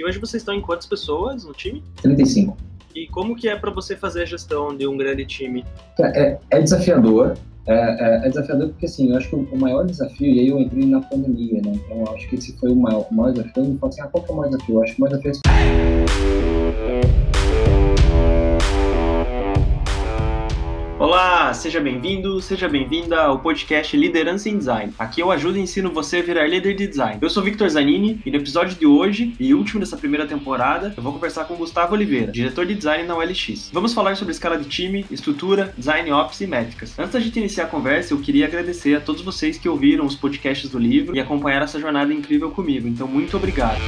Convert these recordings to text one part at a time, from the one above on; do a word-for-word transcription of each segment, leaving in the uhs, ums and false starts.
E hoje vocês estão em quantas pessoas no time? trinta e cinco. E como que é para você fazer a gestão de um grande time? É, é desafiador. É, é, é desafiador porque, assim, eu acho que o maior desafio, e aí eu entrei na pandemia, né? Então, eu acho que esse foi o maior, o maior desafio. Eu não falo assim, ah, qual que é o maior desafio? Eu acho que o maior desafio é... Olá, seja bem-vindo, seja bem-vinda ao podcast Liderança em Design. Aqui eu ajudo e ensino você a virar líder de design. Eu sou Victor Zanini e no episódio de hoje, e último dessa primeira temporada, eu vou conversar com Gustavo Oliveira, diretor de design na O L X. Vamos falar sobre escala de time, estrutura, design ops e métricas. Antes da gente iniciar a conversa, eu queria agradecer a todos vocês que ouviram os podcasts do livro e acompanharam essa jornada incrível comigo. Então, muito obrigado.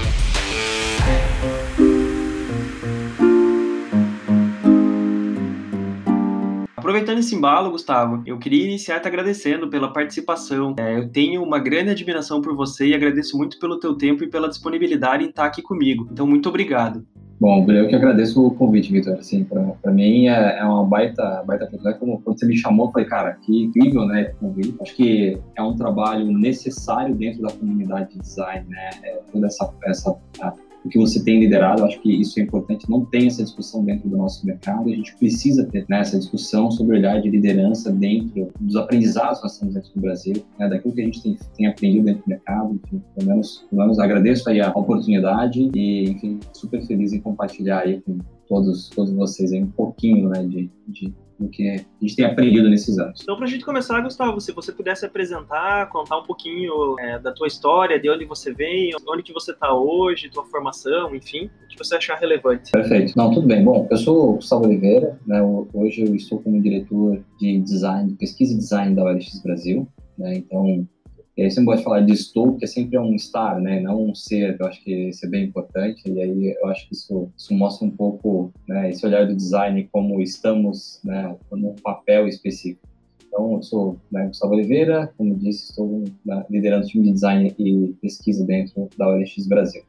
Aproveitando esse embalo, Gustavo, eu queria iniciar te agradecendo pela participação. É, eu tenho uma grande admiração por você e agradeço muito pelo teu tempo e pela disponibilidade em estar aqui comigo. Então, muito obrigado. Bom, eu que agradeço o convite, Vitor. Assim, pra, pra mim é, é uma baita, baita oportunidade. Quando você me chamou, eu falei, cara, que incrível, né, esse convite. Acho que é um trabalho necessário dentro da comunidade de design, né, é, toda essa... essa a... o que você tem liderado, acho que isso é importante, não tem essa discussão dentro do nosso mercado, a gente precisa ter, né, essa discussão sobre o olhar de liderança dentro dos aprendizados que nós temos dentro do Brasil, né, daquilo que a gente tem, tem aprendido dentro do mercado, enfim, pelo menos, pelo menos agradeço aí a oportunidade e, enfim, super feliz em compartilhar aí com todos, todos vocês aí um pouquinho, né, de, de do que a gente tem aprendido nesses anos. Então, para a gente começar, Gustavo, se você pudesse apresentar, contar um pouquinho é, da tua história, de onde você vem, onde que você está hoje, tua formação, enfim, o que você achar relevante. Perfeito. Não, tudo bem. Bom, eu sou o Gustavo Oliveira, né? Hoje eu estou como diretor de design, de pesquisa e design da O L X Brasil, né? Então, eu sempre gosto de falar de estou, porque sempre é um estar, né? Não um ser, eu acho que isso é bem importante, e aí eu acho que isso, isso mostra um pouco, né, esse olhar do design, como estamos, né, como um papel específico. Então, eu sou, né, Gustavo Oliveira, como disse, estou, né, liderando o time de design e pesquisa dentro da O L X Brasil.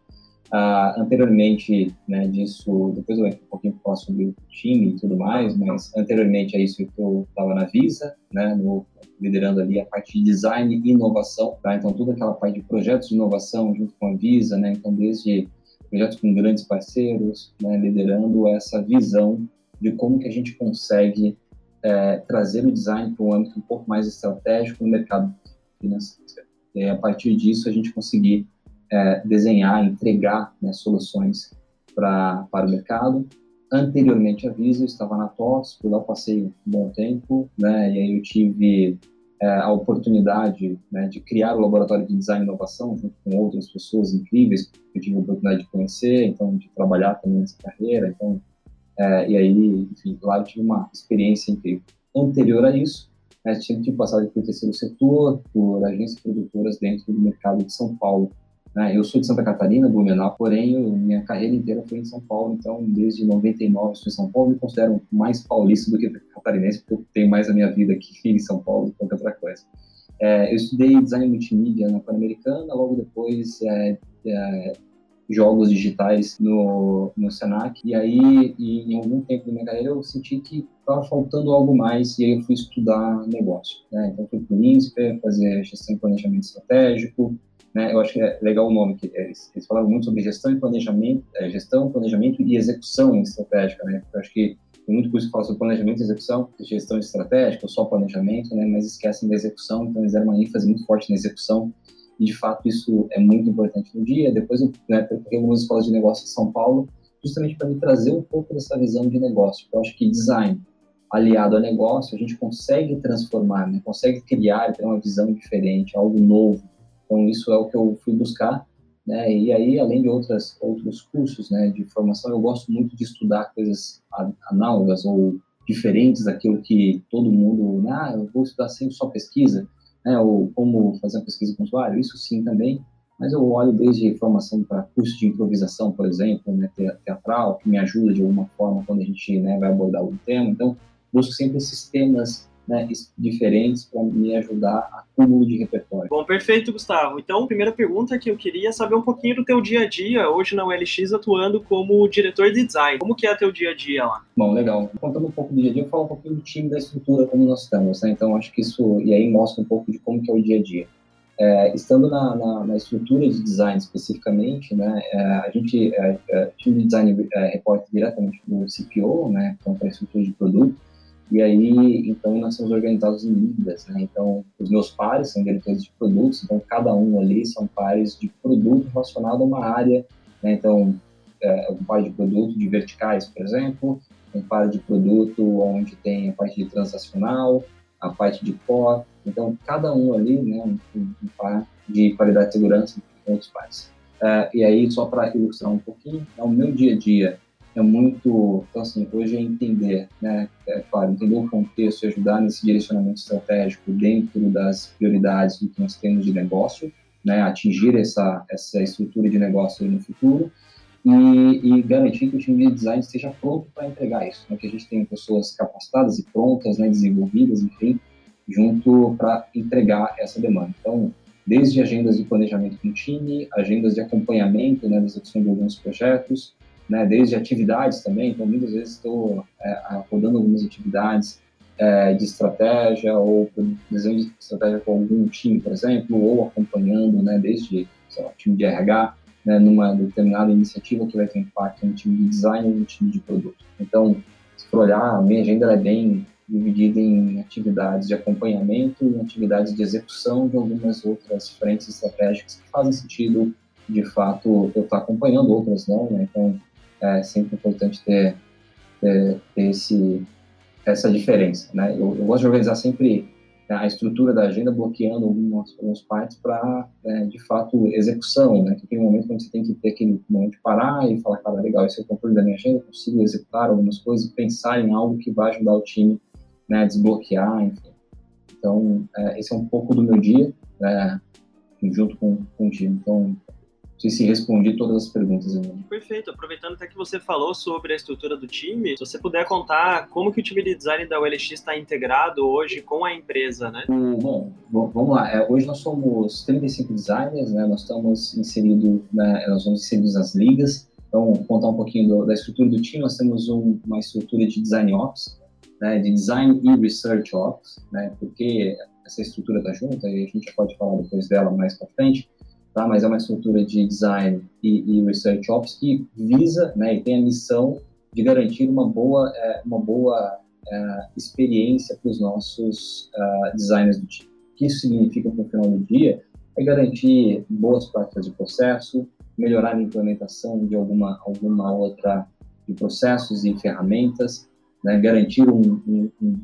Uh, anteriormente, né, disso, depois eu entro um pouquinho para falar sobre o time e tudo mais, mas anteriormente a isso eu estava na Visa, né, no, liderando ali a parte de design e inovação, tá? Então toda aquela parte de projetos de inovação junto com a Visa, né, então desde projetos com grandes parceiros, né, liderando essa visão de como que a gente consegue é, trazer o design para um âmbito um pouco mais estratégico no mercado financeiro. E a partir disso a gente conseguir É, desenhar, entregar, né, soluções pra, para o mercado. Anteriormente à Visa, eu estava na Tops, por lá passei um bom tempo, né, e aí eu tive é, a oportunidade, né, de criar o laboratório de design e inovação junto com outras pessoas incríveis que eu tive a oportunidade de conhecer, então de trabalhar também nessa carreira, então, é, e aí, enfim, lá eu tive uma experiência incrível. Anterior a isso, né, tive passado pelo terceiro setor, por agências produtoras dentro do mercado de São Paulo. Eu sou de Santa Catarina, Blumenau, porém minha carreira inteira foi em São Paulo, então desde noventa e nove estou em São Paulo, me considero mais paulista do que catarinense, porque eu tenho mais a minha vida aqui em São Paulo do que qualquer outra coisa. É, eu estudei design multimídia na Pan-Americana, logo depois é, é, jogos digitais no, no Senac, e aí e em algum tempo da minha carreira eu senti que estava faltando algo mais, e aí eu fui estudar negócio, né? Então fui para o INSPER, fazer gestão e planejamento estratégico, né, eu acho que é legal o nome, que eles, eles falaram muito sobre gestão e planejamento, é, gestão, planejamento e execução estratégica, né, eu acho que tem muito curso que fala sobre planejamento e execução, gestão estratégica, ou só planejamento, né, mas esquecem da execução, então eles deram uma ênfase muito forte na execução, e de fato isso é muito importante no dia. Depois eu, né, peguei algumas escolas de negócio em São Paulo, justamente para me trazer um pouco dessa visão de negócio, eu acho que design aliado a negócio, a gente consegue transformar, né, consegue criar, ter uma visão diferente, algo novo. Então, isso é o que eu fui buscar, né? E aí, além de outras, outros cursos, né, de formação, eu gosto muito de estudar coisas análogas ou diferentes daquilo que todo mundo... Ah, eu vou estudar sempre só pesquisa, né? Ou como fazer uma pesquisa com o usuário, isso sim também. Mas eu olho desde formação para curso de improvisação, por exemplo, né, teatral, que me ajuda de alguma forma quando a gente, né, vai abordar algum tema. Então, busco sempre esses temas, né, diferentes para me ajudar a acúmulo de repertório. Bom, perfeito, Gustavo. Então, primeira pergunta que eu queria saber um pouquinho do teu dia a dia hoje na O L X atuando como diretor de design. Como que é teu dia a dia lá? Bom, legal. Contando um pouco do dia a dia, eu falo um pouquinho do time, da estrutura, como nós estamos, né? Então, acho que isso, e aí mostra um pouco de como que é o dia a dia. É, estando na, na, na estrutura de design especificamente, né, a gente, o time de design é, reporta diretamente para o C P O, né, então para a estrutura de produto, e aí, então, nós somos organizados em ligas, né, então os meus pares são diretores de produtos, então cada um ali são pares de produto relacionado a uma área, né, então é, um par de produto de verticais, por exemplo, um par de produto onde tem a parte de transacional, a parte de core. Então, cada um ali, né, um, um par de qualidade e segurança com outros pares. Uh, e aí, só para ilustrar um pouquinho, é o meu dia a dia é muito... Então, assim, hoje é entender, né, é claro, entender o contexto e ajudar nesse direcionamento estratégico dentro das prioridades do que nós temos de negócio, né, atingir essa, essa estrutura de negócio no futuro e, e garantir que o time de design esteja pronto para entregar isso, né, que a gente tenha pessoas capacitadas e prontas, né, desenvolvidas, enfim, junto para entregar essa demanda. Então, desde agendas de planejamento com o time, agendas de acompanhamento, né, da execução de alguns projetos, né, desde atividades também, então muitas vezes estou é, rodando algumas atividades é, de estratégia ou desenho de estratégia com algum time, por exemplo, ou acompanhando, né, desde, sei lá, time de R H, né, numa determinada iniciativa que vai ter impacto no time de design ou no time de produto. Então, se for olhar, a minha agenda é bem dividida em atividades de acompanhamento e atividades de execução de algumas outras frentes estratégicas que fazem sentido, de fato, eu estar acompanhando, outras não, né? Então, é sempre importante ter, ter, ter esse, essa diferença, né? Eu, eu gosto de organizar sempre a estrutura da agenda, bloqueando algumas, algumas partes para, é, de fato, execução, né? Tem um momento quando você tem que ter aquele momento de parar e falar, cara, legal, esse é o controle da minha agenda, eu consigo executar algumas coisas e pensar em algo que vai ajudar o time, né, desbloquear, enfim. Então, é, esse é um pouco do meu dia, né, junto com, com o time. Então, não sei se respondi todas as perguntas. Né? Perfeito. Aproveitando até que você falou sobre a estrutura do time, se você puder contar como que o time de design da O L X está integrado hoje com a empresa, né? O, bom, vamos lá. É, hoje nós somos trinta e cinco designers, né, nós estamos inseridos, né, nós vamos inseridos nas ligas. Então, contar um pouquinho do, da estrutura do time, nós temos um, uma estrutura de design ops, né, de Design e Research Ops, né, porque essa estrutura está junta e a gente pode falar depois dela mais para frente, tá? Mas é uma estrutura de Design e, e Research Ops que visa, né, e tem a missão de garantir uma boa, é, uma boa é, experiência para os nossos é, designers do time. O que isso significa no final do dia é garantir boas práticas de processo, melhorar a implementação de alguma, alguma outra de processos e ferramentas, né, garantir um, um, um,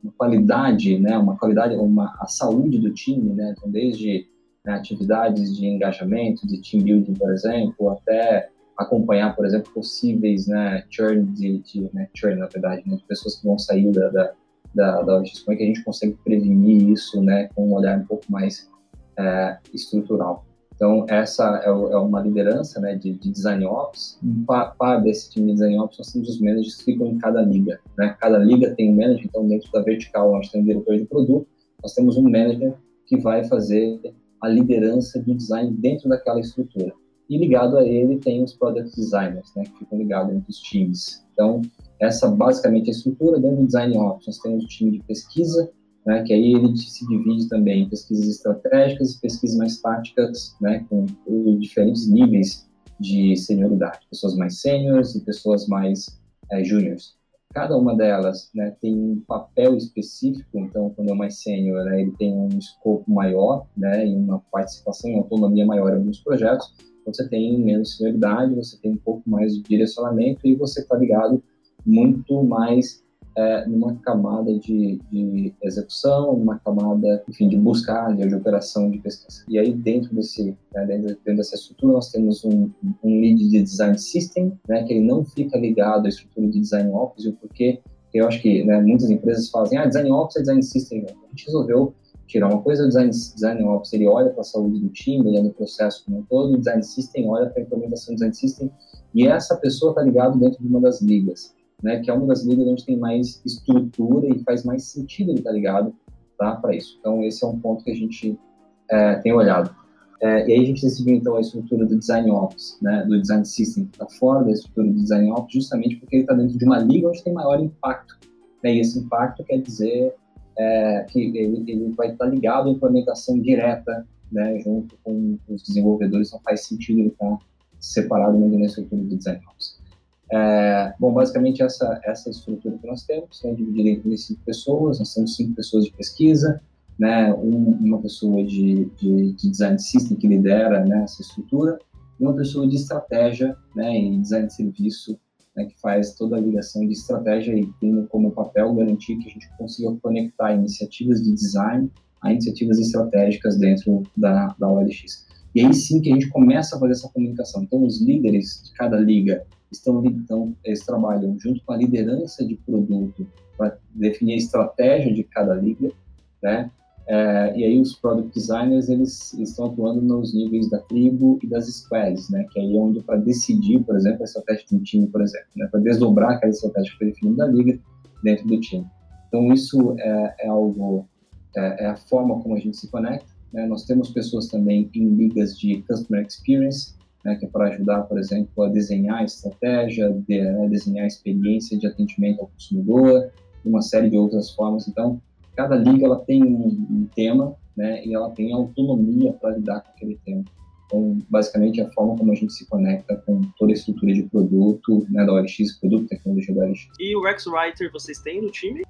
uma qualidade, né, uma qualidade, uma, a saúde do time, né, então desde, né, atividades de engajamento, de team building, por exemplo, até acompanhar, por exemplo, possíveis, né, churn, de, de, né, churn, na verdade, né, de pessoas que vão sair da, da, da, da O L X, como é que a gente consegue prevenir isso, né, com um olhar um pouco mais é, estrutural. Então, essa é uma liderança, né, de, de Design Ops. Para desse time de Design Ops, nós temos os managers que ficam em cada liga, né? Cada liga tem um manager, então, dentro da vertical, onde tem um diretor de produto, nós temos um manager que vai fazer a liderança do design dentro daquela estrutura. E ligado a ele tem os Product Designers, né, que ficam ligados entre os times. Então, essa basicamente é a estrutura dentro do Design Ops. Nós temos o time de pesquisa, né, que aí ele se divide também em pesquisas estratégicas e pesquisas mais táticas, né, com diferentes níveis de senioridade, pessoas mais sêniores e pessoas mais é, júniores. Cada uma delas, né, tem um papel específico, então, quando é mais sênior, né, ele tem um escopo maior, né, e uma participação e autonomia maior em alguns projetos. Então, você tem menos senioridade, você tem um pouco mais de direcionamento e você está ligado muito mais É, numa camada de, de execução, numa camada, enfim, de busca, de, de operação, de pesquisa. E aí, dentro, desse, né, dentro, dentro dessa estrutura, nós temos um, um lead de design system, né, que ele não fica ligado à estrutura de design ops, porque eu acho que, né, muitas empresas fazem, ah, design ops é design system. A gente resolveu tirar uma coisa, o design, design ops, ele olha para a saúde do time, olha no processo como um todo, o design system olha para a implementação do design system, e essa pessoa está ligada dentro de uma das ligas, né, que é uma das ligas onde tem mais estrutura e faz mais sentido ele estar ligado, tá, para isso. Então, esse é um ponto que a gente é, tem olhado. É, e aí a gente decidiu, então, a estrutura do Design Ops, né, do Design System, que está fora da estrutura do Design Ops, justamente porque ele está dentro de uma liga onde tem maior impacto. Né, e esse impacto quer dizer é, que ele, ele vai estar ligado à implementação direta, né, junto com os desenvolvedores. Não faz sentido ele estar separado na estrutura do Design Ops. É, bom, basicamente essa, essa estrutura que nós temos, né, dividida em cinco pessoas. Nós temos cinco pessoas de pesquisa, né, um, uma pessoa de, de, de Design System que lidera, né, essa estrutura, e uma pessoa de estratégia, né, e Design de Serviço, né, que faz toda a ligação de estratégia e tem como papel garantir que a gente consiga conectar iniciativas de design a iniciativas estratégicas dentro da, da O L X. E aí sim que a gente começa a fazer essa comunicação. Então, os líderes de cada liga estão, então, eles trabalham junto com a liderança de produto para definir a estratégia de cada liga, né? É, e aí os product designers, eles, eles estão atuando nos níveis da tribo e das squads, né? Que aí é onde para decidir, por exemplo, a estratégia de um time, por exemplo, né? Para desdobrar aquela estratégia que foi definida da liga dentro do time. Então, isso é, é algo, é, é a forma como a gente se conecta, né? Nós temos pessoas também em ligas de customer experience, né? Que é para ajudar, por exemplo, a desenhar a estratégia, de, né? Desenhar a experiência de atendimento ao consumidor, e uma série de outras formas. Então, cada liga ela tem um, um tema, né, e ela tem autonomia para lidar com aquele tema. Então, basicamente, é a forma como a gente se conecta com toda a estrutura de produto, né, da O L X, produto, tecnologia da O L X. E o U X Writer vocês têm no time?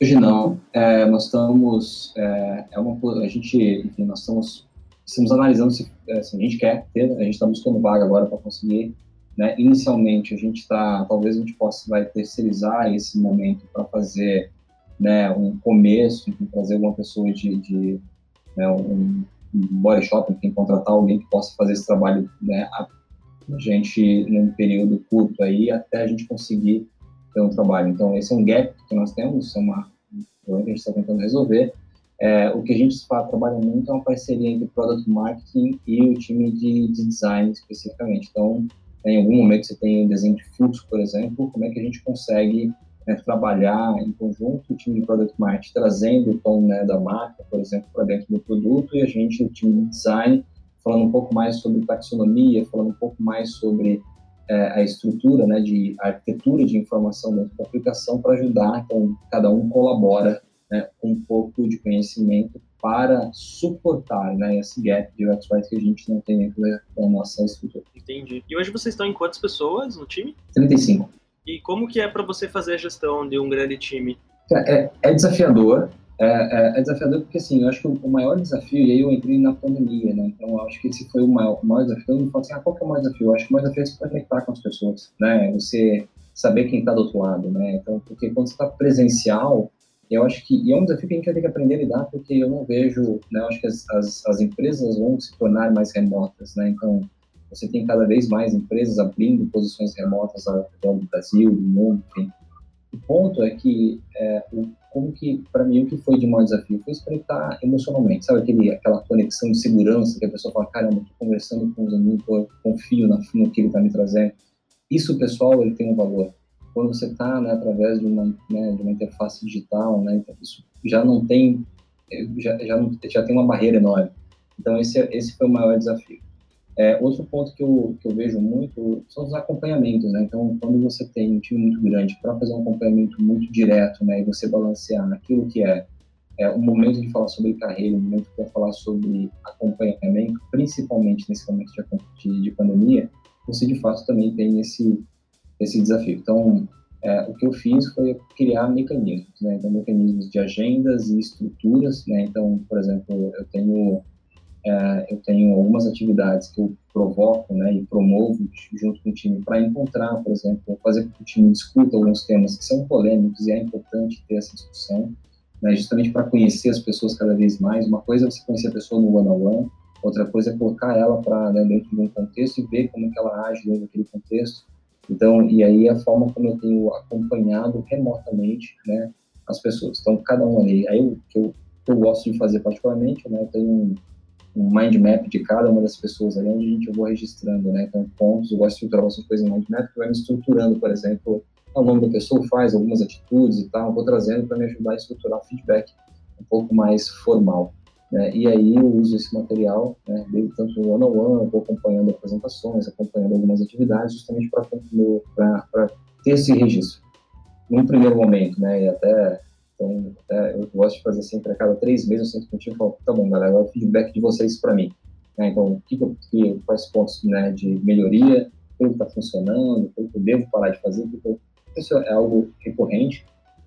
Hoje não. É, nós estamos, é, é uma, a gente, enfim, nós estamos, estamos analisando se, se a gente quer ter, a gente está buscando vaga agora para conseguir, né, inicialmente a gente está, talvez a gente possa vai terceirizar esse momento para fazer, né, um começo, enfim, trazer alguma pessoa de, de né, um, um body shop, tem que contratar alguém que possa fazer esse trabalho, né, a gente num período curto aí, até a gente conseguir ter um trabalho. Então, esse é um gap que nós temos, é uma problema que a gente está tentando resolver. É, o que a gente fala, trabalha muito é uma parceria entre Product Marketing e o time de, de design especificamente. Então, em algum momento você tem um desenho de fluxo, por exemplo, como é que a gente consegue, né, trabalhar em conjunto o time de Product Marketing trazendo o tom, né, da marca, por exemplo, para dentro do produto, e a gente, o time de design, falando um pouco mais sobre taxonomia, falando um pouco mais sobre é, a estrutura, né, de a arquitetura de informação dentro da aplicação para ajudar. Então, cada um colabora, né, com um pouco de conhecimento para suportar, né, esse gap de U X Writer que a gente não tem dentro da nossa estrutura. Entendi. E hoje vocês estão em quantas pessoas no time? trinta e cinco. E como que é para você fazer a gestão de um grande time? É, é desafiador, é, é desafiador porque, assim, eu acho que o maior desafio, e aí eu entrei na pandemia, né, então eu acho que esse foi o maior, o maior desafio. Eu não falo assim, ah, qual que é o maior desafio? Eu acho que o maior desafio é se conectar com as pessoas, né, você saber quem está do outro lado, né, então, porque quando você está presencial, eu acho que, e é um desafio que a gente vai ter que aprender a lidar, porque eu não vejo, né, eu acho que as, as, as empresas vão se tornar mais remotas, né, então, você tem cada vez mais empresas abrindo posições remotas ao redor do Brasil, do mundo, enfim. O ponto é que, é, o, como que, para mim, o que foi de maior desafio foi se conectar emocionalmente, sabe? Aquele, aquela conexão de segurança que a pessoa fala, caramba, estou conversando com os amigos, eu confio na, no que ele está me trazendo. Isso, pessoal, ele tem um valor. Quando você está, né, através de uma, né, de uma interface digital, né, então isso já não tem, já, já, não, já tem uma barreira enorme. Então, esse, esse foi o maior desafio. É, outro ponto que eu, que eu vejo muito são os acompanhamentos, né? Então, quando você tem um time muito grande para fazer um acompanhamento muito direto, né? E você balancear aquilo que é, é o momento de falar sobre carreira, o momento para falar sobre acompanhamento, principalmente nesse momento de, de, de pandemia, você de fato também tem esse, esse desafio. Então, é, o que eu fiz foi criar mecanismos, né? Então, mecanismos de agendas e estruturas, né? Então, por exemplo, eu tenho... É, eu tenho algumas atividades que eu provoco, né, e promovo junto com o time para encontrar, por exemplo, fazer com que o time discuta alguns temas que são polêmicos, e é importante ter essa discussão, né, justamente para conhecer as pessoas cada vez mais. Uma coisa é você conhecer a pessoa no one-on-one, outra coisa é colocar ela para, né, dentro de um contexto e ver como que ela age dentro daquele contexto. Então, e aí a forma como eu tenho acompanhado remotamente, né, as pessoas. Então, cada um ali. Aí o que eu, eu gosto de fazer particularmente, né, eu tenho um um mind map de cada uma das pessoas ali, onde a gente eu vou registrando, né, então pontos, eu gosto de estruturar algumas coisas em mind map, que vai me estruturando, por exemplo, o nome da pessoa faz algumas atitudes e tal, eu vou trazendo para me ajudar a estruturar o feedback um pouco mais formal, né, e aí eu uso esse material, né, desde tanto no one-on-one, eu vou acompanhando apresentações, acompanhando algumas atividades, justamente para ter esse registro. Num primeiro momento, né, e até Então, é, eu gosto de fazer sempre a cada três meses, eu sempre contigo e falo, tá bom, galera, o feedback de vocês para mim. Né? Então, o que eu, que, quais pontos, né, de melhoria, o que está funcionando, o que eu devo parar de fazer, porque isso é algo recorrente.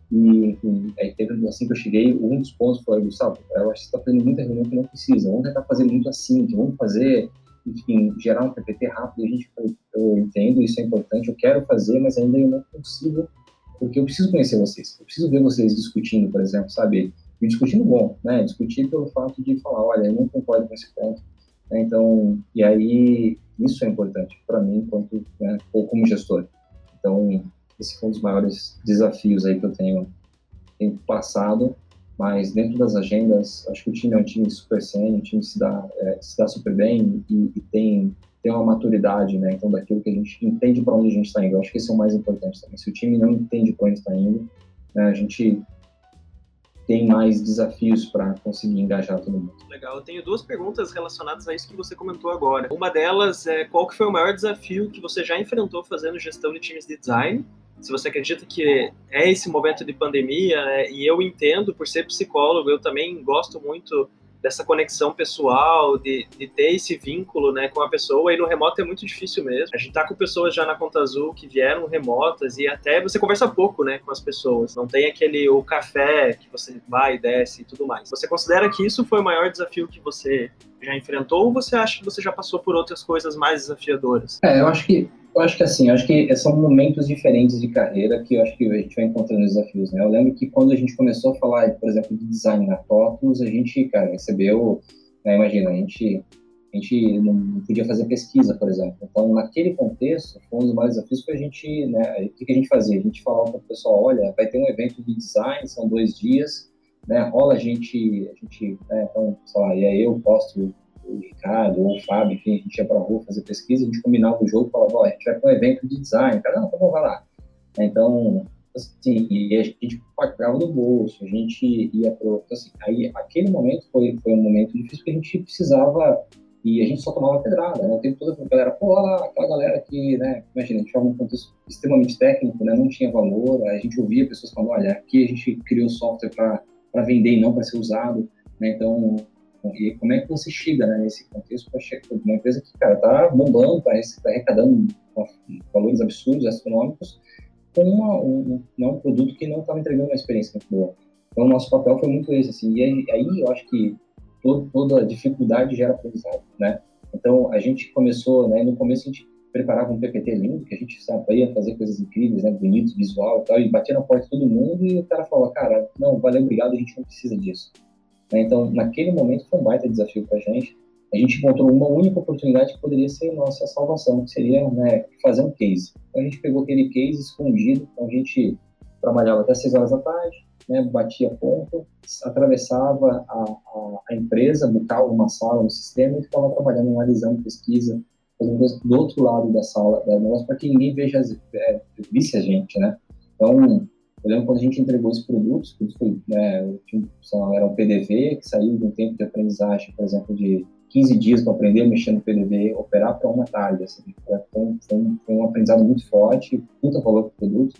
E, e aí teve, assim que eu cheguei, um dos pontos foi, Gustavo, eu acho que você está fazendo muita reunião que não precisa, vamos tentar fazer muito assim, vamos fazer, enfim, gerar um P P T rápido. E a gente, eu entendo, isso é importante, eu quero fazer, mas ainda eu não consigo, porque eu preciso conhecer vocês, eu preciso ver vocês discutindo, por exemplo, sabe, e discutindo bom, né, discutir pelo fato de falar, olha, eu não concordo com esse ponto, né? Então, e aí, isso é importante para mim, enquanto, né, como gestor. Então, esse foi um dos maiores desafios aí que eu tenho, tenho passado, mas dentro das agendas, acho que o time é um time super sênior, o time se dá, é, se dá super bem e, e tem, tem uma maturidade, né? Então, daquilo que a gente entende para onde a gente está indo, eu acho que esse é o mais importante também. Se o time não entende para onde está indo, né, a gente tem mais desafios para conseguir engajar todo mundo. Legal, eu tenho duas perguntas relacionadas a isso que você comentou agora. Uma delas é qual que foi o maior desafio que você já enfrentou fazendo gestão de times de design? Se você acredita que é esse momento de pandemia, né? E eu entendo, por ser psicólogo, eu também gosto muito dessa conexão pessoal, de, de ter esse vínculo, né, com a pessoa, e no remoto é muito difícil mesmo. A gente tá com pessoas já na Conta Azul que vieram remotas e até você conversa pouco, né, com as pessoas. Não tem aquele o café que você vai e desce e tudo mais. Você considera que isso foi o maior desafio que você já enfrentou ou você acha que você já passou por outras coisas mais desafiadoras? É, eu acho que Eu acho que assim, eu acho que são momentos diferentes de carreira que eu acho que a gente vai encontrando desafios, né? Eu lembro que quando a gente começou a falar, por exemplo, de design na Tops, a gente, cara, recebeu, né, imagina, a gente, a gente não podia fazer pesquisa, por exemplo. Então, naquele contexto, um dos maiores desafios foi a gente, né, o que, que a gente fazia? A gente falava para o pessoal, olha, vai ter um evento de design, são dois dias, né, rola a gente, a gente, né, então, sei lá, e aí eu posto... o Ricardo ou o Fábio, enfim, a gente ia pra rua fazer pesquisa, a gente combinava o jogo e falava, ó, a gente vai pra um evento de design, cara, não, tá bom, vai lá. Então, assim, e a gente pagava no bolso, a gente ia pro, assim, aí aquele momento foi, foi um momento difícil porque a gente precisava, e a gente só tomava pedrada, né, o tempo todo a galera, pô, lá, lá, aquela galera que, né, imagina, a gente tava num contexto extremamente técnico, né, não tinha valor, a gente ouvia pessoas falando, olha, aqui a gente criou software pra, pra vender e não pra ser usado, né, então... E como é que você chega, né, nesse contexto para chegar uma empresa que, cara, tá bombando, tá, tá arrecadando valores absurdos, astronômicos, com uma, um, um produto que não estava entregando uma experiência muito boa. Então, o nosso papel foi muito esse, assim, e aí, aí eu acho que todo, toda dificuldade gera aprendizado, né? Então, a gente começou, né, no começo a gente preparava um P P T lindo, que a gente sabia fazer coisas incríveis, né, bonito, visual e tal, e batia na porta de todo mundo e o cara falava, cara, não, valeu, obrigado, a gente não precisa disso. Então, naquele momento, foi um baita desafio para a gente. A gente encontrou uma única oportunidade que poderia ser nossa salvação, que seria, né, fazer um case. Então, a gente pegou aquele case escondido, então a gente trabalhava até seis horas da tarde, né, batia ponto, atravessava a, a, a empresa, botava uma sala no sistema e ficava trabalhando, analisando pesquisa, fazendo coisa do outro lado da sala, né, para que ninguém veja, é, visse a gente, né? Então... Eu lembro quando a gente entregou esse produto, foi, né, era um P D V que saiu de um tempo de aprendizagem, por exemplo, de quinze dias para aprender a mexer no P D V, operar para uma tarde. Assim, então, foi, um, foi um aprendizado muito forte, muito valor para o produto.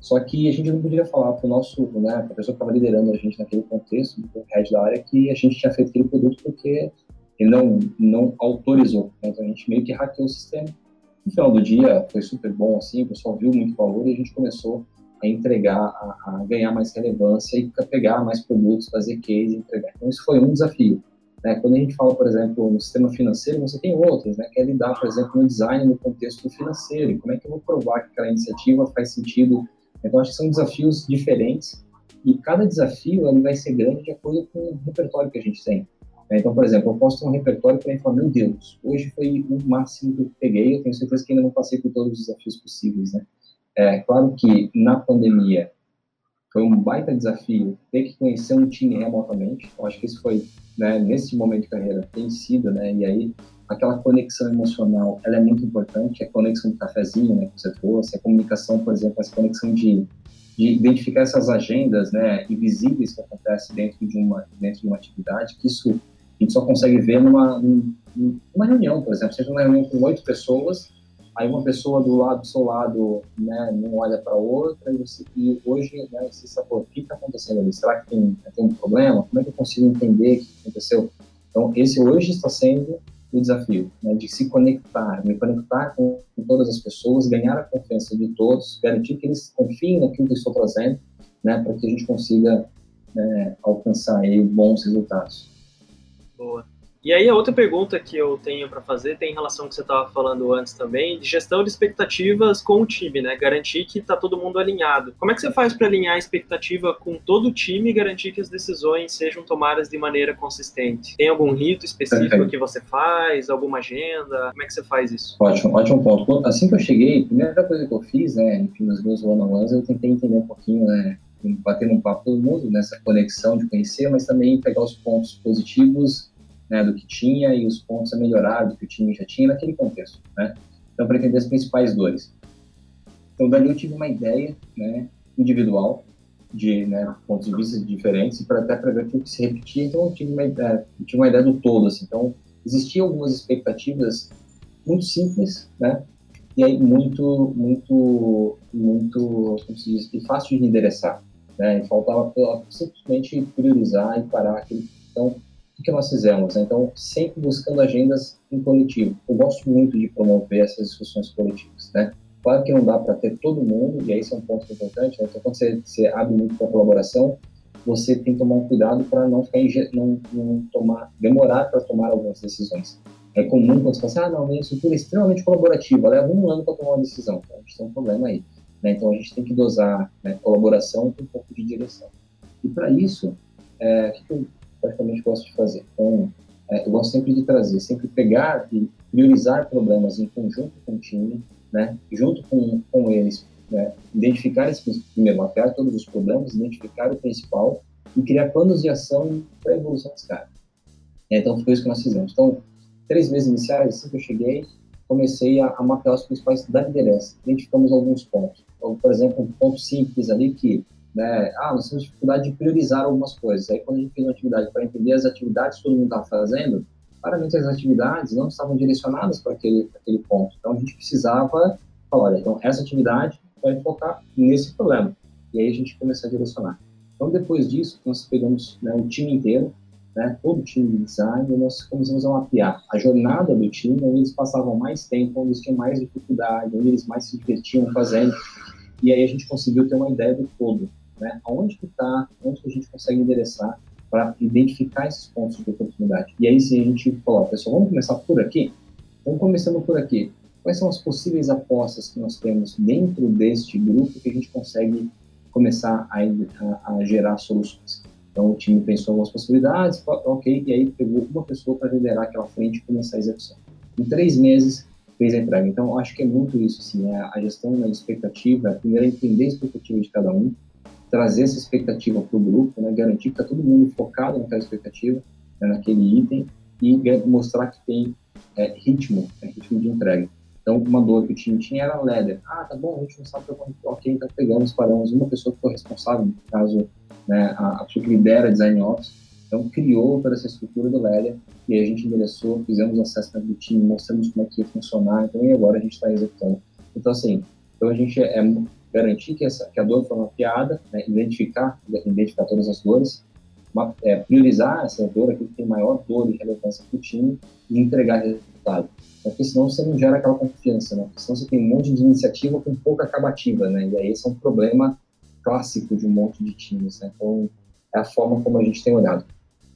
Só que a gente não podia falar para o nosso, né, para a pessoa que estava liderando a gente naquele contexto, o head da área, que a gente tinha feito aquele produto porque ele não, não autorizou. Né? Então, a gente meio que hackeou o sistema. No final do dia, foi super bom, assim, o pessoal viu muito valor e a gente começou a entregar, a, a ganhar mais relevância e pegar mais produtos, fazer case, entregar. Então, isso foi um desafio. Né? Quando a gente fala, por exemplo, no sistema financeiro, você tem outros, né? Que é lidar, por exemplo, no design, no contexto financeiro. E como é que eu vou provar que aquela iniciativa faz sentido? Então, acho que são desafios diferentes e cada desafio ele vai ser grande de acordo com o repertório que a gente tem. Então, por exemplo, eu posso ter um repertório para falar, meu Deus, hoje foi o máximo que eu peguei, eu tenho certeza que ainda não passei por todos os desafios possíveis, né? É claro que na pandemia foi um baita desafio ter que conhecer um time remotamente. Eu acho que isso foi, né, nesse momento de carreira, tem sido, né? E aí, aquela conexão emocional, ela é muito importante. A conexão do cafezinho, né, que você trouxe, a comunicação, por exemplo, essa conexão de, de identificar essas agendas, né, invisíveis que acontecem dentro de uma, dentro de uma atividade, que isso a gente só consegue ver numa, numa reunião, por exemplo. Seja uma reunião com oito pessoas, Aí uma pessoa do lado do seu lado, né, não olha para outra e, você, e hoje, né, você sabe, o que está acontecendo ali? Será que tem, tem um problema? Como é que eu consigo entender o que aconteceu? Então, esse hoje está sendo o desafio, né, de se conectar, me conectar com, com todas as pessoas, ganhar a confiança de todos, garantir que eles confiem naquilo que eu estou trazendo, né, para que a gente consiga, né, alcançar aí bons resultados. Boa. E aí a outra pergunta que eu tenho para fazer tem em relação ao que você estava falando antes também, de gestão de expectativas com o time, né? Garantir que está todo mundo alinhado. Como é que você faz para alinhar a expectativa com todo o time e garantir que as decisões sejam tomadas de maneira consistente? Tem algum rito específico Perfeito. Que você faz? Alguma agenda? Como é que você faz isso? Ótimo, ótimo ponto. Assim que eu cheguei, a primeira coisa que eu fiz, né, enfim, nos meus one-on-ones, eu tentei entender um pouquinho, né, bater um papo todo mundo, nessa conexão de conhecer, mas também pegar os pontos positivos, né, do que tinha e os pontos a melhorar do que o time já tinha naquele contexto, né? Então, para entender as principais dores. Então, dali eu tive uma ideia, né, individual, de, né, pontos de vista diferentes, para até para ver o que se repetia. Então, eu tive uma ideia, tive uma ideia do todo, assim. Então, existiam algumas expectativas muito simples, né? E aí, muito, muito, muito, como se diz, e fácil de endereçar, né? E faltava simplesmente priorizar e parar aquilo. Então, o que nós fizemos? Então, sempre buscando agendas em coletivo. Eu gosto muito de promover essas discussões coletivas, né? Claro que não dá para ter todo mundo, e aí esse é um ponto importante, né? Então, quando você, você abre muito para colaboração, você tem que tomar um cuidado para não ficar não, não tomar, demorar para tomar algumas decisões. É comum quando você fala assim, ah, não, minha estrutura é extremamente colaborativa, leva um ano para tomar uma decisão. Então, a gente tem um problema aí, né? Então, a gente tem que dosar, né, colaboração com um pouco de direção. E para isso, é, o que eu praticamente gosto de fazer. Então, é, eu gosto sempre de trazer, sempre pegar e priorizar problemas em conjunto com o time, né, junto com, com eles, né, identificar esse primeiro, mapear todos os problemas, identificar o principal e criar planos de ação para a evolução desse cara. Então, foi isso que nós fizemos. Então, três meses iniciais, assim que eu cheguei, comecei a, a mapear os principais da liderança. Identificamos alguns pontos. Então, por exemplo, um ponto simples ali que, né, ah, nós temos dificuldade de priorizar algumas coisas. Aí, quando a gente fez uma atividade para entender as atividades que todo mundo estava fazendo, claramente as atividades não estavam direcionadas para aquele, para aquele ponto. Então, a gente precisava falar, olha, então, essa atividade vai focar nesse problema. E aí, a gente começou a direcionar. Então, depois disso, nós pegamos, né, o time inteiro, né, todo o time de design, e nós começamos a mapear a jornada do time, onde eles passavam mais tempo, onde eles tinham mais dificuldade, onde eles mais se divertiam fazendo. E aí, a gente conseguiu ter uma ideia do todo. Né, aonde que está, onde que a gente consegue endereçar para identificar esses pontos de oportunidade. E aí sim a gente falou, pessoal, vamos começar por aqui? Então, começando por aqui, quais são as possíveis apostas que nós temos dentro deste grupo que a gente consegue começar a, a, a gerar soluções? Então, o time pensou algumas possibilidades, ok, e aí pegou uma pessoa para liderar aquela frente e começar a execução. Em três meses, fez a entrega. Então, acho que é muito isso, assim, é a gestão da expectativa, primeiro é entender a expectativa de cada um, trazer essa expectativa para o grupo, né, garantir que está todo mundo focado naquela expectativa, né, naquele item, e mostrar que tem é, ritmo, é, ritmo de entrega. Então, uma dor que o time tinha era a ladder. Ah, tá bom, a gente não sabe para quando. Ok, então pegamos, paramos. Uma pessoa que foi responsável, no caso, né, a, a pessoa que lidera Design Ops, então criou toda essa estrutura do ladder, e aí a gente endereçou, fizemos o assessment do time, mostramos como é que ia funcionar, então, e agora a gente está executando. Então, assim, então a gente é... é garantir que, essa, que a dor foi mapeada, né, identificar, identificar todas as dores, é, priorizar essa dor, aquilo que tem maior dor e relevância para o time, e entregar resultado. Porque senão você não gera aquela confiança, né? Porque senão você tem um monte de iniciativa com pouca acabativa, né? E aí esse é um problema clássico de um monte de times, né? Então, é a forma como a gente tem olhado.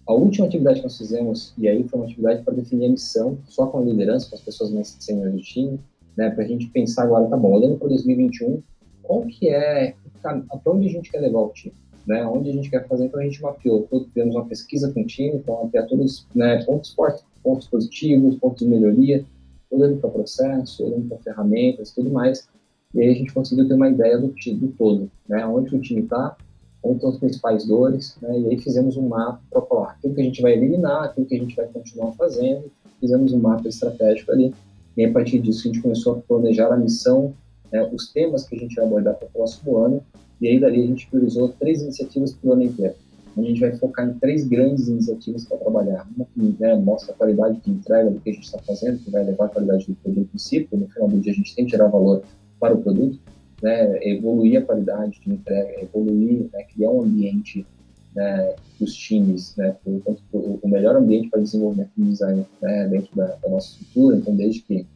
A última atividade que nós fizemos, e aí foi uma atividade para definir a missão, só com a liderança, com as pessoas mais sênior do time, né? Para a gente pensar agora, tá bom, olhando para dois mil e vinte e um, qual que é, para onde a gente quer levar o time, né? Onde a gente quer fazer, então a gente mapeou, fizemos uma pesquisa com o time, então mapear todos, né, pontos fortes, pontos positivos, pontos de melhoria, olhando para o processo, olhando para ferramentas, tudo mais, e aí a gente conseguiu ter uma ideia do, do todo, né? Onde o time está, onde estão as principais dores, né? E aí fizemos um mapa para falar aquilo que a gente vai eliminar, aquilo que a gente vai continuar fazendo, fizemos um mapa estratégico ali, e aí, a partir disso a gente começou a planejar a missão, né, os temas que a gente vai abordar para o próximo ano, e aí dali a gente priorizou três iniciativas para o ano inteiro. A gente vai focar em três grandes iniciativas para trabalhar. Uma que, né, mostra a qualidade de entrega do que a gente está fazendo, que vai elevar a qualidade do produto em si, porque no final do dia a gente tem que gerar valor para o produto, né, evoluir a qualidade de entrega, evoluir, né, criar um ambiente, né, dos times, né, por, tanto, por, o melhor ambiente para desenvolvimento de design, né, dentro da, da nossa estrutura, então desde que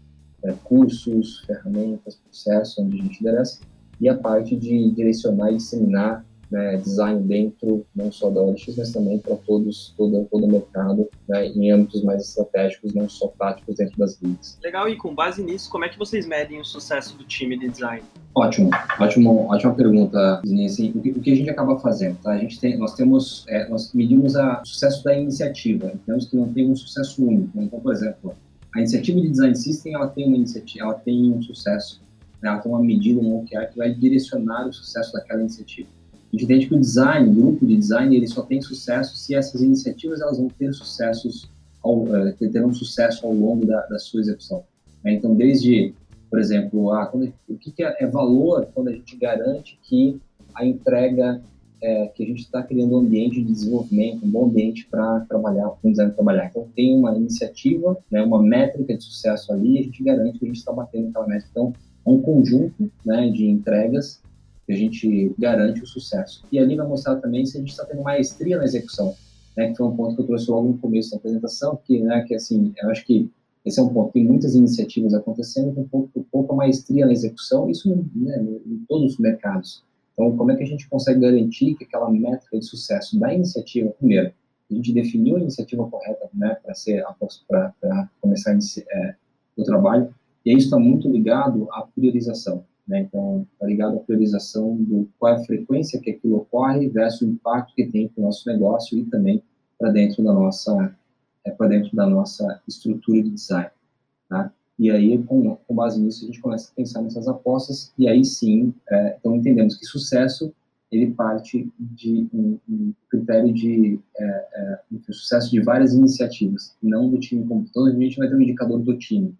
né, cursos, ferramentas, processos, onde a gente interessa, e a parte de direcionar e disseminar, né, design dentro, não só da O L X, mas também para todos, todo, todo o mercado, né, em âmbitos mais estratégicos, não só táticos dentro das ligas. Legal, e com base nisso, como é que vocês medem o sucesso do time de design? Ótimo, ótimo ótima pergunta, Zinense. O, o que a gente acaba fazendo? Tá? A gente tem, nós, temos, é, nós medimos a, o sucesso da iniciativa, entendemos que não tem um sucesso único. Então, por exemplo, a iniciativa de Design System, ela tem, uma iniciativa, ela tem um sucesso, né? Ela tem uma medida, um O K R que vai direcionar o sucesso daquela iniciativa. A gente entende que o design, o grupo de design, ele só tem sucesso se essas iniciativas elas vão ter sucessos ao, terão sucesso ao longo da, da sua execução. Então, desde, por exemplo, a, quando, o que, que é, é valor quando a gente garante que a entrega, é, que a gente está criando um ambiente de desenvolvimento, um bom ambiente para trabalhar, para o design trabalhar. Então, tem uma iniciativa, né, uma métrica de sucesso ali, a gente garante que a gente está batendo aquela métrica. Então, é um conjunto, né, de entregas que a gente garante o sucesso. E ali vai mostrar também se a gente está tendo maestria na execução, né? Que foi um ponto que eu trouxe logo no começo da apresentação, que, né, que assim, eu acho que esse é um ponto, tem muitas iniciativas acontecendo com pouco, pouca maestria na execução, isso, né, em todos os mercados. Então, como é que a gente consegue garantir que aquela métrica de sucesso da iniciativa, primeiro, a gente definiu a iniciativa correta, né, para ser, para começar é, o trabalho, e isso está muito ligado à priorização. Né? Então, está ligado à priorização do qual é a frequência que aquilo ocorre versus o impacto que tem para o nosso negócio e também para dentro da nossa, é, para dentro da nossa estrutura de design. Tá? E aí, com, com base nisso, a gente começa a pensar nessas apostas e aí sim, é, então entendemos que sucesso, ele parte de um, um critério de é, é, um sucesso de várias iniciativas, não do time como todo. A gente vai ter um indicador do time.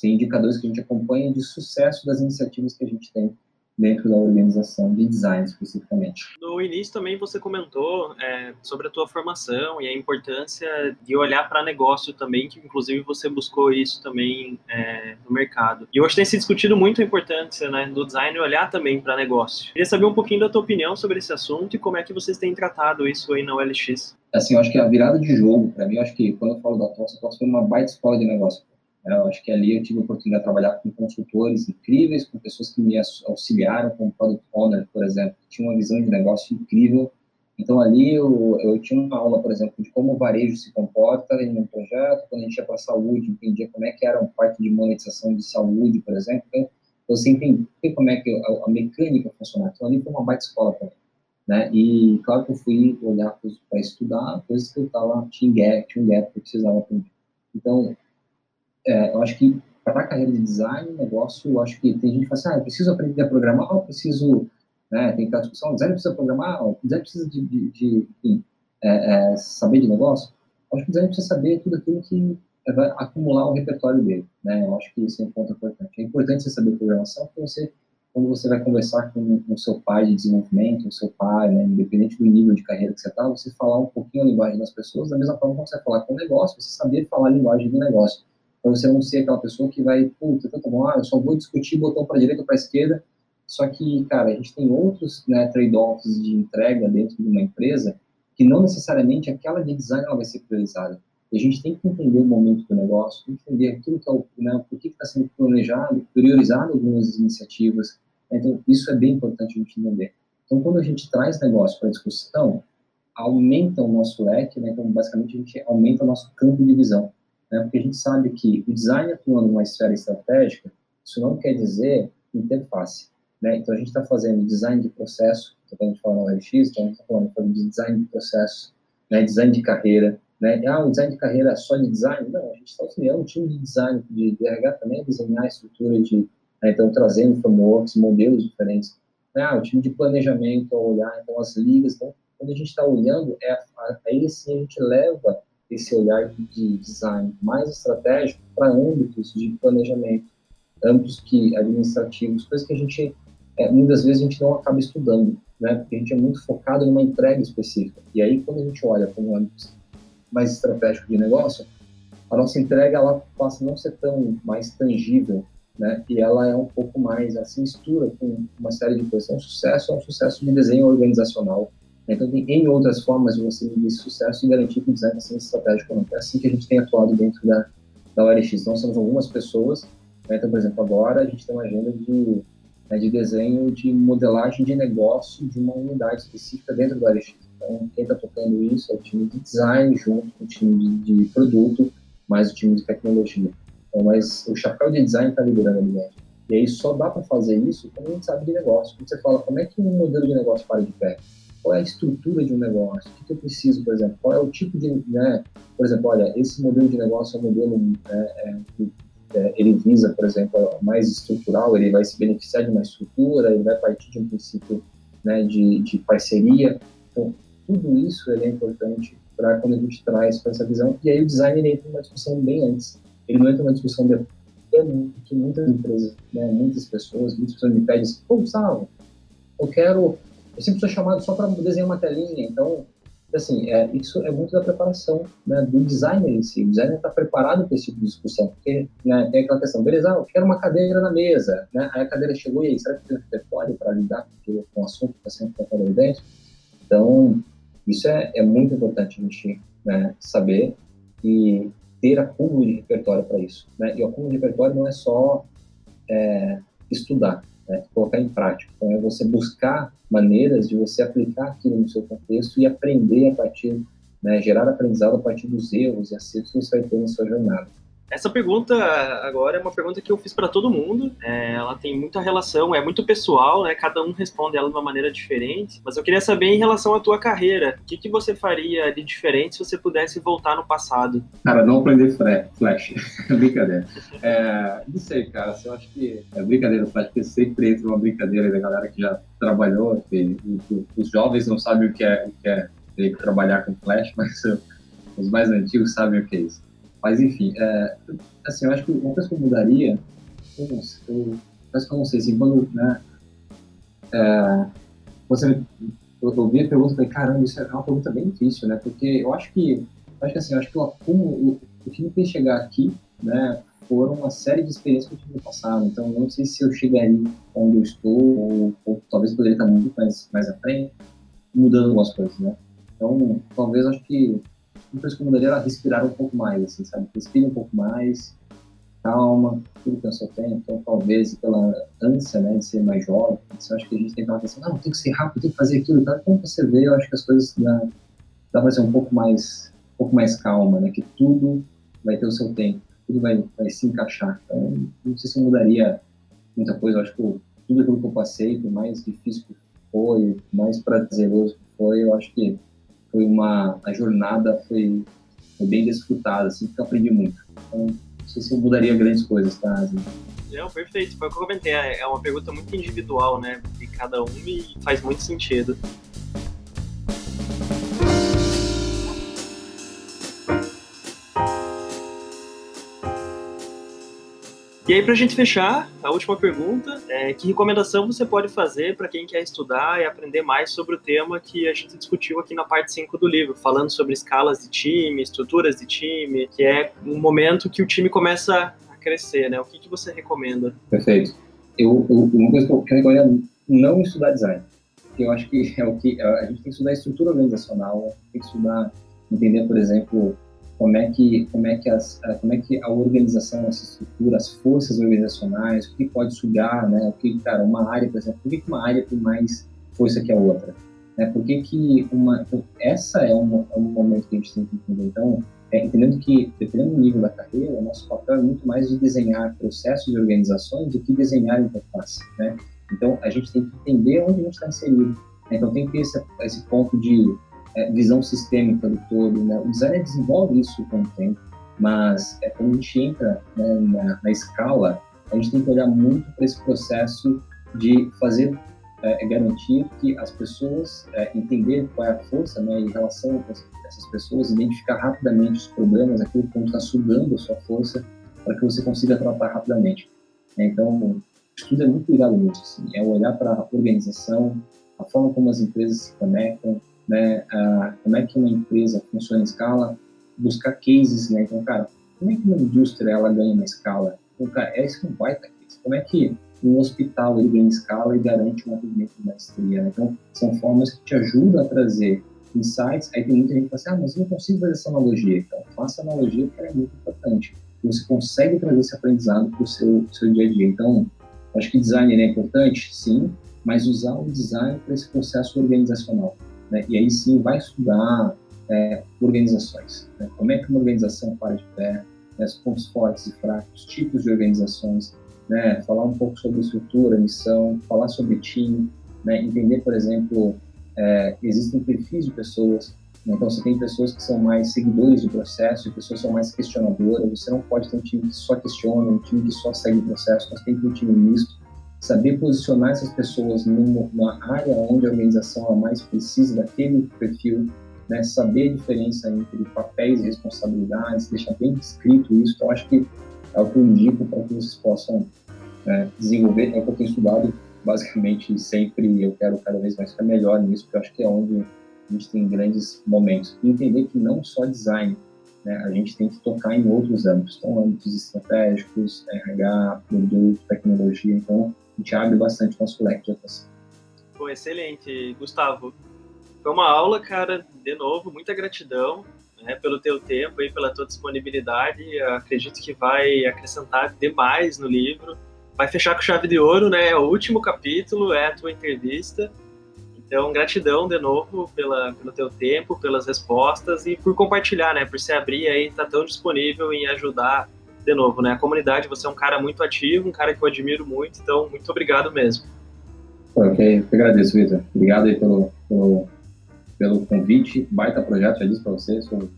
Tem indicadores que a gente acompanha de sucesso das iniciativas que a gente tem dentro da organização de design, especificamente. No início também você comentou é, sobre a tua formação e a importância de olhar para negócio também, que inclusive você buscou isso também é, no mercado. E hoje tem se discutido muito a importância, né, do design olhar também para negócio. Queria saber um pouquinho da tua opinião sobre esse assunto e como é que vocês têm tratado isso aí na O L X. Assim, eu acho que a virada de jogo, para mim, eu acho que quando eu falo da Tops, a Tops foi uma baita escola de negócio. Eu acho que ali eu tive a oportunidade de trabalhar com consultores incríveis, com pessoas que me auxiliaram, como Product Owner, por exemplo, que tinha uma visão de negócio incrível. Então, ali eu, eu tinha uma aula, por exemplo, de como o varejo se comporta em um projeto. Quando a gente ia para a saúde, entendia como é que era a parte de monetização de saúde, por exemplo. Então, você entende como é que a, a mecânica funcionava. Então, ali foi uma baita escola também, né? E, claro, que eu fui olhar para estudar coisas que eu estava, tinha um gap, tinha um gap que eu precisava aprender. Então, É, eu acho que para a carreira de design, negócio, eu acho que tem gente que fala assim, ah, eu preciso aprender a programar, eu preciso, né, tem aquela discussão, o design precisa programar, o design precisa de, de, de, de é, é, saber de negócio. Eu acho que o design precisa saber tudo aquilo que vai acumular o repertório dele, né, eu acho que isso é um ponto importante. É importante você saber programação, porque você, quando você vai conversar com o seu pai de desenvolvimento, o seu pai, né, independente do nível de carreira que você está, você falar um pouquinho a linguagem das pessoas, da mesma forma que você falar com o negócio, você saber falar a linguagem do negócio. Para você não ser aquela pessoa que vai, puta, tá bom, ah, eu só vou discutir botão para direita ou para esquerda. Só que, cara, a gente tem outros, né, trade-offs de entrega dentro de uma empresa que não necessariamente aquela de design ela vai ser priorizada. E a gente tem que entender o momento do negócio, tem que entender aquilo que é o, né, por que está sendo planejado, priorizado algumas iniciativas. Então, isso é bem importante a gente entender. Então, quando a gente traz negócio para discussão, aumenta o nosso leque, né, então, basicamente, a gente aumenta o nosso campo de visão. Porque a gente sabe que o design atuando numa esfera estratégica, isso não quer dizer interface, né? Então, a gente está fazendo design de processo, quando a gente fala na O L X, então a gente está falando de design de processo, né? Design de carreira, né? Ah, o design de carreira é só de design? Não, a gente está criando um time de design, de D R H também, desenhar a estrutura de... Né? Então, trazendo frameworks, modelos diferentes. Ah, o time de planejamento, olhar, então, as ligas. Então, quando a gente está olhando, é, aí sim a gente leva esse olhar de design mais estratégico para âmbitos de planejamento, âmbitos que administrativos, coisas que a gente, é, muitas vezes a gente não acaba estudando, né? Porque a gente é muito focado numa entrega específica. E aí, quando a gente olha para um âmbito mais estratégico de negócio, a nossa entrega ela passa a não ser tão mais tangível, né? E ela é um pouco mais, ela se mistura com uma série de coisas. É um sucesso, é um sucesso de desenho organizacional. Então, tem em outras formas de você medir sucesso e garantir que o design seja estratégico ou não. É assim que a gente tem atuado dentro da, da O L X. Então, somos algumas pessoas. Né? Então, por exemplo, agora a gente tem uma agenda de, né, de desenho, de modelagem de negócio de uma unidade específica dentro do O L X. Então, quem está tocando isso é o time de design junto com o time de, de produto, mais o time de tecnologia. Então, mas o chapéu de design está liderando ali dentro. E aí só dá para fazer isso quando a gente sabe de negócio. Quando você fala, como é que um modelo de negócio para de pé? Qual é a estrutura de um negócio? O que eu preciso, por exemplo? Qual é o tipo de... Né? Por exemplo, olha, esse modelo de negócio é um modelo é, é, é, ele visa, por exemplo, mais estrutural, ele vai se beneficiar de uma estrutura, ele vai partir de um princípio, né, de, de parceria. Então, tudo isso ele é importante para quando a gente traz para essa visão. E aí o design ele entra numa discussão bem antes. Ele não entra numa discussão de... que muitas empresas, né, muitas pessoas, muitas pessoas me pedem assim, pô, Gustavo, eu quero... Eu sempre sou chamado só para desenhar uma telinha, então, assim, é, isso é muito da preparação, né, do designer em si. O designer está preparado para esse tipo de discussão, porque, né, tem aquela questão, beleza, eu quero uma cadeira na mesa, né, aí a cadeira chegou e aí, será que tem um repertório para lidar com o assunto que está sendo tratado ali dentro? Então, isso é, é muito importante a gente, né, saber e ter acúmulo de repertório para isso, né, e o acúmulo de repertório não é só é, estudar, né, colocar em prática, então é você buscar maneiras de você aplicar aquilo no seu contexto e aprender a partir, né, gerar aprendizado a partir dos erros e acertos que você vai ter na sua jornada. Essa pergunta agora é uma pergunta que eu fiz para todo mundo, é, ela tem muita relação, é muito pessoal, né, cada um responde ela de uma maneira diferente, mas eu queria saber em relação à tua carreira, o que, que você faria de diferente se você pudesse voltar no passado? Cara, não aprender flash, brincadeira. É, não sei, cara, assim, eu acho que é brincadeira flash, porque sempre entra uma brincadeira da galera que já trabalhou, que, que, os jovens não sabem o que é, o que é ter que trabalhar com flash, mas eu, os mais antigos sabem o que é isso. Mas, enfim, é, assim, eu acho que uma coisa que eu mudaria, eu não sei, eu, eu não sei assim, quando, né, é, você, eu ouvi a pergunta e falei, caramba, isso é uma pergunta bem difícil, né, porque eu acho que, eu acho que assim, eu acho que o acúmulo, o que me fez chegar aqui, né, foram uma série de experiências que eu tive no passado, então eu não sei se eu chegaria onde eu estou, ou, ou talvez poderia estar muito mais, mais à frente, mudando algumas coisas, né, então, talvez, eu acho que uma coisa que eu mudaria era respirar um pouco mais, assim, sabe? Respira um pouco mais, calma, tudo que eu só tenho. Então, talvez, pela ânsia, né, de ser mais jovem, eu acho que a gente tem aquela questão, não, tem que ser rápido, tem que fazer aquilo. Então, como você vê, eu acho que as coisas dá, dá pra ser um pouco mais, um pouco mais calma, né? Que tudo vai ter o seu tempo, tudo vai, vai se encaixar. Então, não sei se eu mudaria muita coisa. Eu acho que eu, tudo aquilo que eu passei, por mais difícil que foi, por mais prazeroso que foi, eu acho que foi uma, a jornada foi, foi bem desfrutada, assim, porque eu aprendi muito. Então, não sei se eu mudaria grandes coisas, tá? Assim. Não, perfeito, foi o que eu comentei, é uma pergunta muito individual, né, de cada um e faz muito sentido. E aí, para a gente fechar, a última pergunta é que recomendação você pode fazer para quem quer estudar e aprender mais sobre o tema que a gente discutiu aqui na parte cinco do livro, falando sobre escalas de time, estruturas de time, que é um momento que o time começa a crescer, né? O que, que você recomenda? Perfeito. Eu, eu, uma coisa que eu recomendo é não estudar design, porque eu acho que é o que a gente tem que estudar estrutura organizacional, tem que estudar, entender, por exemplo, como é que, como é que, as, como é que a organização, essa estrutura, as forças organizacionais, o que pode sugar, né? O que, cara, uma área, por exemplo, por que uma área tem mais força que a outra? Né? Por que que uma... Então, essa é um, é um momento que a gente tem que entender. Então, é, entendendo que, dependendo do nível da carreira, o nosso papel é muito mais de desenhar processos e organizações do que desenhar interface, né? Então, a gente tem que entender onde a gente está inserido. Então, tem que ter esse, esse ponto de... É, visão sistêmica do todo, né? O design desenvolve isso com o tempo, mas é, quando a gente entra, né, na, na escala, a gente tem que olhar muito para esse processo de fazer, é, garantir que as pessoas é, entenderem qual é a força, né, em relação a essas pessoas, identificar rapidamente os problemas, aquilo que está sugando a sua força, para que você consiga tratar rapidamente. Então, o estudo é muito ligado nisso, assim, é olhar para a organização, a forma como as empresas se conectam, né, a, como é que uma empresa funciona em escala, buscar cases, né, então, cara, como é que uma indústria ela ganha na escala? Então, cara, é isso que vai estar aqui. Como é que um hospital ele ganha escala e garante um atendimento de maestria, né? Então, são formas que te ajudam a trazer insights. Aí tem muita gente que fala assim, ah, mas eu não consigo fazer essa analogia. Então, faça analogia porque ela é muito importante. Você consegue trazer esse aprendizado para o seu, seu dia a dia. Então, acho que design é importante, sim, mas usar o design para esse processo organizacional, né? E aí sim, vai estudar é, organizações, né? Como é que uma organização para de pé, né? Os pontos fortes e fracos, tipos de organizações, né? Falar um pouco sobre estrutura, missão, falar sobre time, né? Entender, por exemplo, é, existem perfis de pessoas, né? Então você tem pessoas que são mais seguidores do processo e pessoas que são mais questionadoras, você não pode ter um time que só questiona, um time que só segue o processo, você tem que ter um time misto, saber posicionar essas pessoas numa área onde a organização é mais precisa daquele perfil, né? Saber a diferença entre papéis e responsabilidades, deixar bem descrito isso. Então, acho que é o que eu indico para que vocês possam é, desenvolver. É o que eu tenho estudado, basicamente, sempre eu quero cada vez mais ficar melhor nisso, porque eu acho que é onde a gente tem grandes momentos. E entender que não só design, né? A gente tem que tocar em outros âmbitos, então âmbitos estratégicos, R H, produto, tecnologia, então a gente abre bastante o nosso leque de atuação. Pô, excelente, Gustavo. Foi uma aula, cara, de novo, muita gratidão, né, pelo teu tempo e pela tua disponibilidade. Eu acredito que vai acrescentar demais no livro, vai fechar com chave de ouro, né, o último capítulo é a tua entrevista. Então, gratidão de novo pela, pelo teu tempo, pelas respostas e por compartilhar, né? Por se abrir aí, tá tão disponível em ajudar de novo, né? A comunidade, você é um cara muito ativo, um cara que eu admiro muito, então muito obrigado mesmo. Ok, eu agradeço, Victor. Obrigado aí pelo, pelo, pelo convite, baita projeto, já disse pra vocês, sou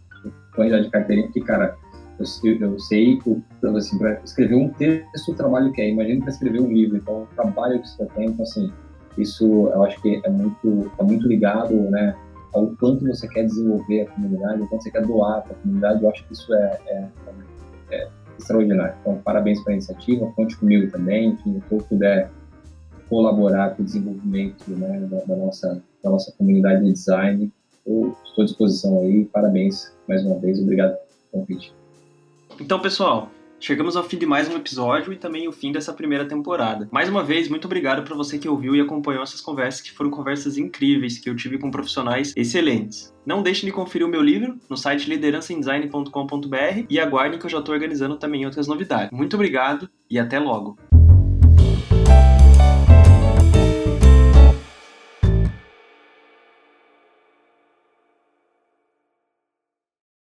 fã já de carteirinha, porque, cara, eu, eu sei, eu, assim, pra escrever um texto, o trabalho que é, imagina pra escrever um livro, então o trabalho que você tem, então, assim, isso eu acho que é muito, tá muito ligado, né, ao quanto você quer desenvolver a comunidade, ao quanto você quer doar para a comunidade. Eu acho que isso é, é, é extraordinário. Então, parabéns para a iniciativa, conte comigo também, que eu puder colaborar com o desenvolvimento, né, da, da, nossa, da nossa comunidade de design. Eu estou à disposição aí, parabéns mais uma vez, obrigado pelo convite. Então, pessoal, chegamos ao fim de mais um episódio e também o fim dessa primeira temporada. Mais uma vez, muito obrigado para você que ouviu e acompanhou essas conversas, que foram conversas incríveis, que eu tive com profissionais excelentes. Não deixem de conferir o meu livro no site liderança em design ponto com ponto b r e aguardem que eu já estou organizando também outras novidades. Muito obrigado e até logo!